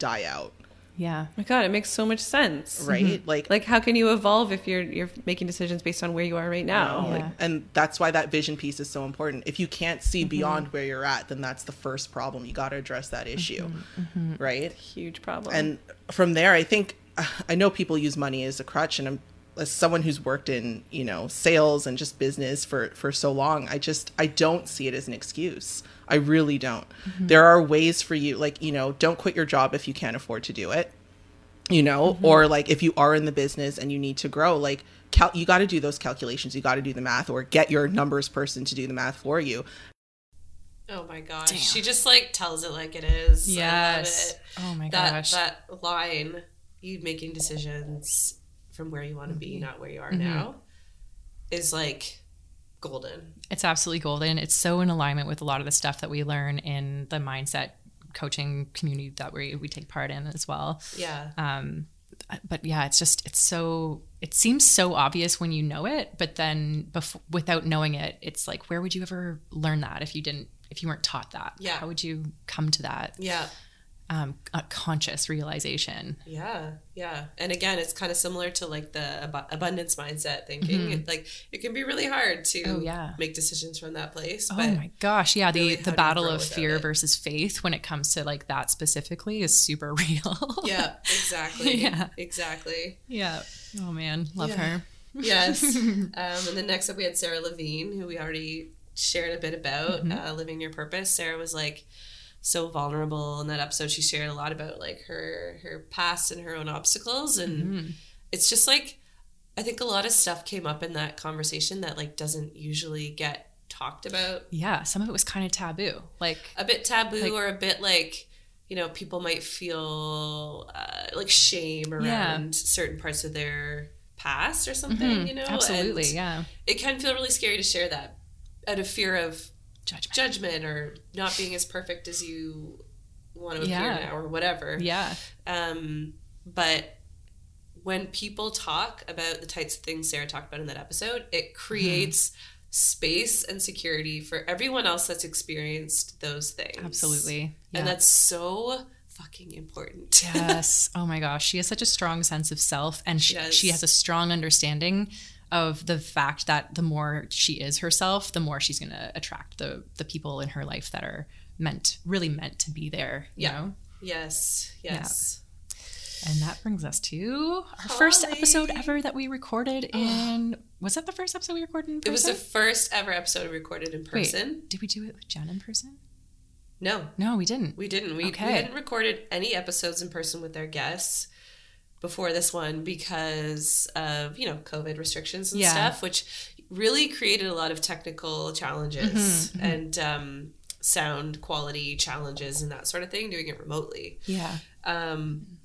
die out. Yeah. Oh my God, it makes so much sense. Right? Mm-hmm. Like how can you evolve if you're making decisions based on where you are right now? Yeah. Like, and that's why that vision piece is so important. If you can't see beyond where you're at, then that's the first problem. You got to address that issue. Mm-hmm. Right? Huge problem. And from there, I think, I know people use money as a crutch, and as someone who's worked in, you know, sales and just business for so long, I don't see it as an excuse. I really don't. Mm-hmm. There are ways for you, like, you know, don't quit your job if you can't afford to do it, you know, or like if you are in the business and you need to grow, like you got to do those calculations. You got to do the math, or get your numbers person to do the math for you. Oh my gosh. Damn. She just like tells it like it is. Yes. I love it. Oh my gosh. That line, you making decisions from where you want to be, not where you are now, is like golden. It's absolutely golden. It's so in alignment with a lot of the stuff that we learn in the mindset coaching community that we take part in as well. Yeah. But yeah, it seems so obvious when you know it, but then without knowing it, it's like, where would you ever learn that if you weren't taught that? Yeah. How would you come to that? Yeah. a conscious realization. Yeah. Yeah. And again, it's kind of similar to like the abundance mindset thinking. Mm-hmm. It's like it can be really hard to make decisions from that place. But oh my gosh. Yeah. Really the battle of fear versus faith when it comes to like that specifically is super real. Yeah, exactly. Yeah, exactly. Yeah. Oh man. Love her. Yes. And then next up we had Sarah Levine, who we already shared a bit about, living your purpose. Sarah was like, so vulnerable in that episode. She shared a lot about like her past and her own obstacles, and it's just like I think a lot of stuff came up in that conversation that like doesn't usually get talked about. Yeah, some of it was kind of taboo, like a bit taboo, like, or a bit like, you know, people might feel like shame around certain parts of their past or something. You know, absolutely. And it can feel really scary to share that out of fear of judgment or not being as perfect as you want to appear now or whatever. But when people talk about the types of things Sarah talked about in that episode, it creates space and security for everyone else that's experienced those things. Absolutely. And that's so fucking important. Yes. Oh my gosh. She has such a strong sense of self, and she has a strong understanding of the fact that the more she is herself, the more she's going to attract the people in her life that are really meant to be there, you know? Yes. Yeah. And that brings us to our first episode ever that we recorded in... Was that the first episode we recorded in person? It was the first ever episode we recorded in person. Wait, did we do it with Jen in person? No. No, we didn't. We hadn't recorded any episodes in person with our guests before this one because of, you know, COVID restrictions and stuff, which really created a lot of technical challenges and sound quality challenges and that sort of thing, doing it remotely.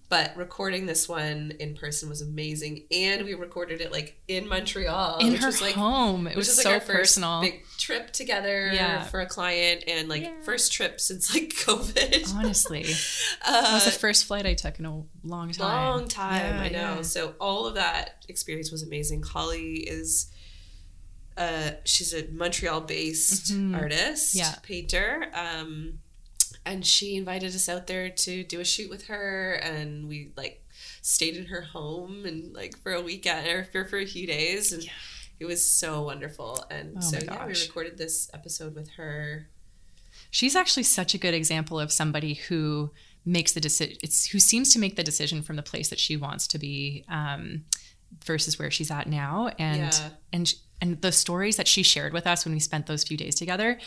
But recording this one in person was amazing, and we recorded it like in Montreal, in her home. It was so like our first personal big trip together for a client, and like first trip since like COVID. Honestly, that was the first flight I took in a long time. Yeah, I know. Yeah. So all of that experience was amazing. Holly is, she's a Montreal-based artist, painter. And she invited us out there to do a shoot with her, and we like stayed in her home and like for a weekend or for a few days, and it was so wonderful. And we recorded this episode with her. She's actually such a good example of somebody who makes the decision. Who seems to make the decision from the place that she wants to be, versus where she's at now, and the stories that she shared with us when we spent those few days together,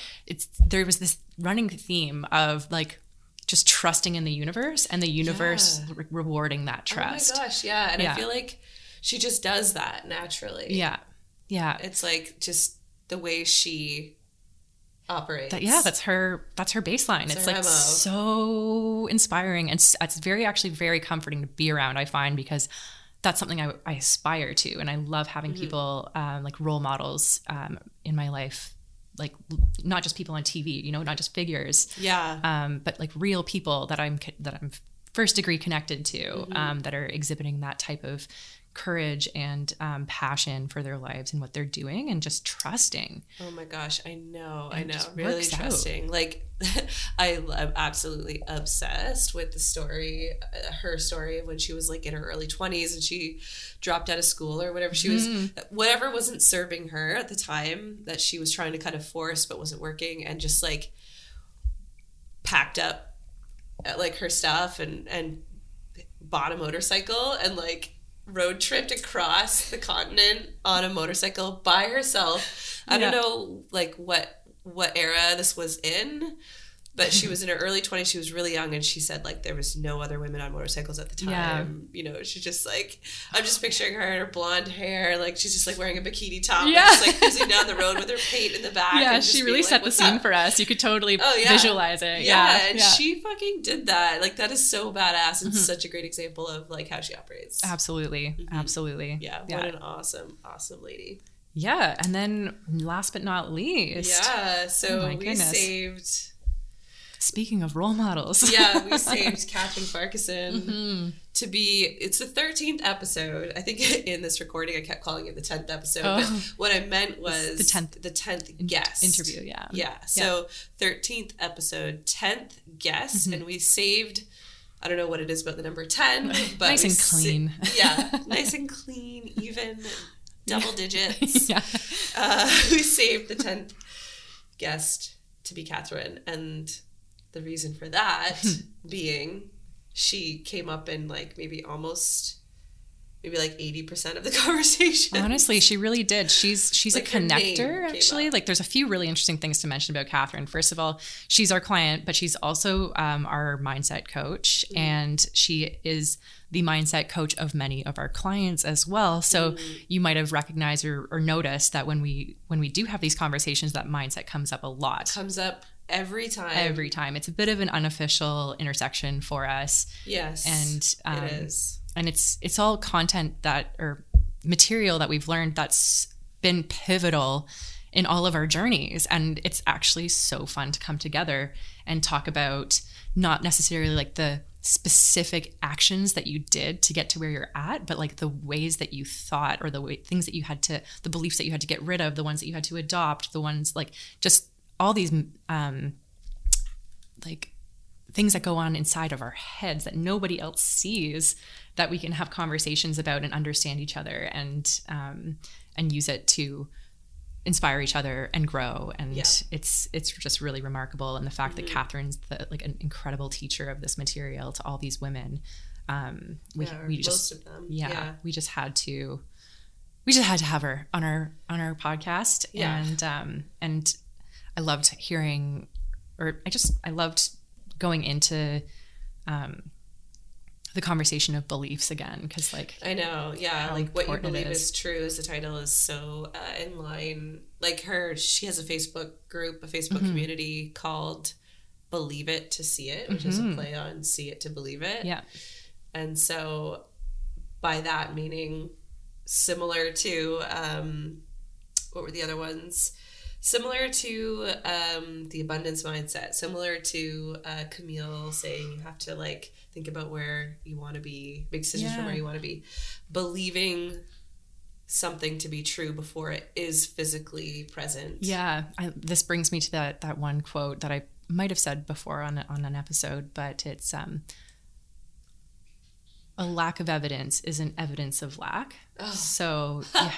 there was this running theme of like just trusting in the universe, and the universe rewarding that trust. Oh my gosh, yeah. And I feel like she just does that naturally. Yeah. Yeah. It's like just the way she operates. That's her baseline. It's like so inspiring, and it's very comforting to be around, I find, because that's something I aspire to, and I love having people like role models in my life, like not just people on TV, you know, not just figures, but like real people that I'm first degree connected to, that are exhibiting that type of courage and passion for their lives and what they're doing, and just trusting. Oh my gosh, I know, really trusting. Out. Like, I'm absolutely obsessed with the story, her story of when she was like in her early 20s and she dropped out of school or whatever. She was whatever wasn't serving her at the time that she was trying to kind of force but wasn't working, and just like packed up like her stuff and bought a motorcycle and like road tripped across the continent on a motorcycle by herself. I don't know like what era this was in, but she was in her early 20s. She was really young, and she said like there was no other women on motorcycles at the time. You know, she just like, I'm just picturing her in her blonde hair, like she's just like wearing a bikini top and just like cruising down the road with her paint in the back. Yeah, and she really set the scene for us. You could totally visualize it. And she fucking did that. Like that is so badass, and such a great example of like how she operates. Absolutely. Absolutely. Yeah. What an awesome lady. Yeah. And then last but not least. Yeah. So we saved... Speaking of role models. Yeah, we saved Catherine Farkasen to be, it's the 13th episode. I think in this recording, I kept calling it the 10th episode. Oh. But what I meant was the 10th guest. Interview, yeah. Yeah, so 13th episode, 10th guest. And we saved, I don't know what it is about the number 10. But nice and clean. Yeah, nice and clean, even, double digits. Yeah. We saved the 10th guest to be Catherine. And the reason for that being she came up in like maybe like 80% of the conversation. Honestly, she really did. She's like a connector, actually. Like there's a few really interesting things to mention about Catherine. First of all, she's our client, but she's also our mindset coach. And she is the mindset coach of many of our clients as well. So you might have recognized or noticed that when we do have these conversations, that mindset comes up a lot. Comes up every time. It's a bit of an unofficial intersection for us. Yes. And it is. And it's all content that, or material that we've learned that's been pivotal in all of our journeys. And it's actually so fun to come together and talk about not necessarily like the specific actions that you did to get to where you're at, but like the ways that you thought, or things that you had to, the beliefs that you had to get rid of, the ones that you had to adopt, the ones like just all these like things that go on inside of our heads that nobody else sees, that we can have conversations about and understand each other and use it to inspire each other and grow. And it's just really remarkable. And the fact that Catherine's an incredible teacher of this material to all these women. Most of them. We just had to have her on our podcast. Yeah. And I loved hearing, or I loved going into the conversation of beliefs again, because like I know, yeah, like what you believe is true, as the title is so in line. Like she has a Facebook community called Believe It to See It, which is a play on see it to believe it. Yeah, and so by that meaning, similar to what were the other ones? Similar to the abundance mindset, similar to Camille saying you have to like think about where you want to be, make decisions from where you want to be, believing something to be true before it is physically present. Yeah, this brings me to that one quote that I might have said before on an episode, but it's a lack of evidence is an evidence of lack. Oh. So that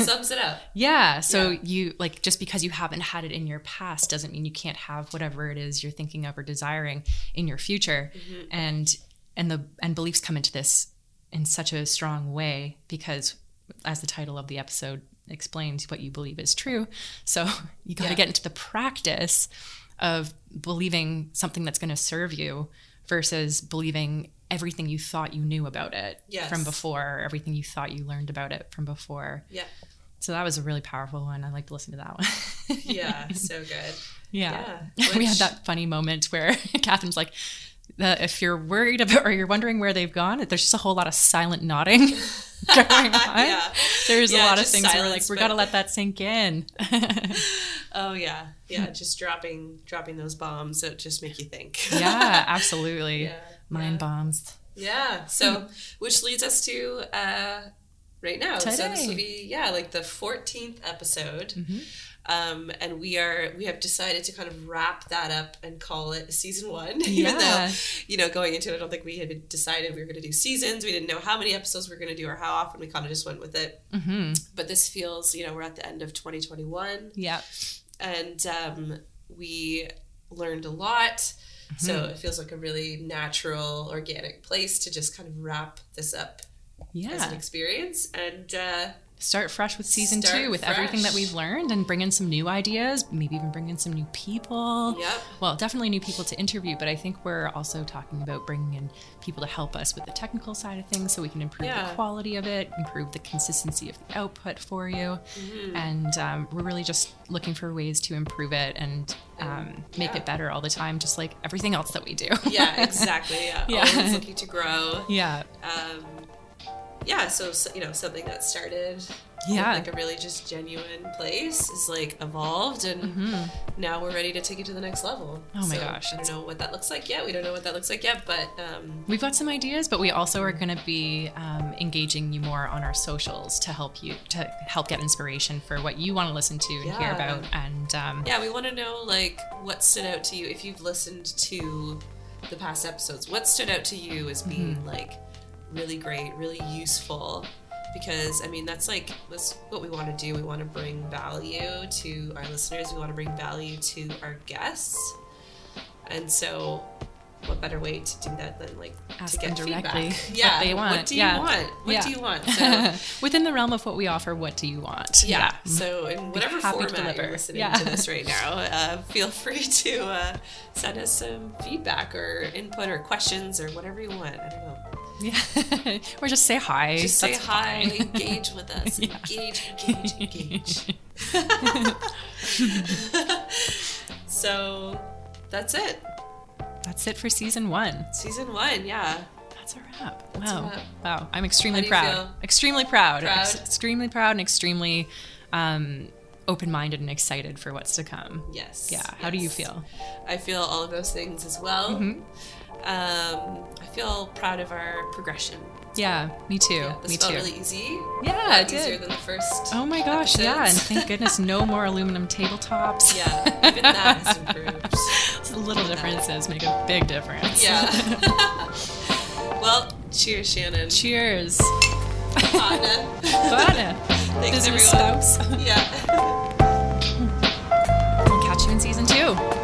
sums it up. Yeah. So you like, just because you haven't had it in your past doesn't mean you can't have whatever it is you're thinking of or desiring in your future. Mm-hmm. And beliefs come into this in such a strong way, because as the title of the episode explains, what you believe is true. So you got to get into the practice of believing something that's going to serve you versus believing everything you thought you knew about it from before, or everything you thought you learned about it from before. Yeah. So that was a really powerful one. I like to listen to that one. Yeah. So good. Yeah. We had that funny moment where Catherine's like, if you're worried about, or you're wondering where they've gone, there's just a whole lot of silent nodding going on. Yeah. There's a lot of things where we're like, we got to let that sink in. Oh yeah. Yeah. Just dropping those bombs. So it just make you think. Yeah, absolutely. Yeah. Mind bombs. Yeah. So, which leads us to right now. Today. So this will be the 14th episode, and we have decided to kind of wrap that up and call it season one. Even though going into it, I don't think we had decided we were going to do seasons. We didn't know how many episodes we were going to do or how often. We kind of just went with it. Mm-hmm. But this feels, we're at the end of 2021. Yeah. And we learned a lot. Mm-hmm. So it feels like a really natural, organic place to just kind of wrap this up as an experience and start fresh with season two with everything that we've learned, and bring in some new ideas, maybe even bring in some new people. Yep. Well, definitely new people to interview, but I think we're also talking about bringing in people to help us with the technical side of things so we can improve the quality of it, improve the consistency of the output for you. Mm-hmm. And we're really just looking for ways to improve it and make it better all the time, just like everything else that we do. Yeah, exactly. Yeah. Always looking to grow. Yeah. yeah, so, you know, something that started like a really just genuine place is like evolved, and now we're ready to take it to the next level. Oh my gosh. I don't know what that looks like yet. We don't know what that looks like yet, but we've got some ideas, but we also are going to be engaging you more on our socials to help get inspiration for what you want to listen to and hear about. And we want to know, like, what stood out to you if you've listened to the past episodes. What stood out to you as being like really great, really useful, because I mean that's what we want to do. We want to bring value to our listeners, we want to bring value to our guests, and so what better way to do that than like ask to get directly feedback? What they want. What do you want? What do you want? So, within the realm of what we offer, what do you want? So in whatever format you're listening to this right now, feel free to send us some feedback or input or questions or whatever you want. I don't know. Yeah. Or just say hi. Just say hi. Engage with us. Yeah. Engage. So that's it. That's it for season one. Season one, yeah. That's a wrap. Wow. Wow. I'm extremely proud. Extremely proud. Extremely proud and extremely open-minded and excited for what's to come. Yes. Yeah. How do you feel? I feel all of those things as well. Mm-hmm. I feel proud of our progression. Yeah, me too. Yeah, this felt really easy. Yeah, it did. Easier than the first. Oh my gosh, episodes. Yeah, and thank goodness no more aluminum tabletops. Yeah, even that has improved. Little differences make a big difference. Yeah. Well, cheers, Shannon. Cheers. Partner. Thanks, business everyone. Spouse. Yeah. We'll catch you in season 2.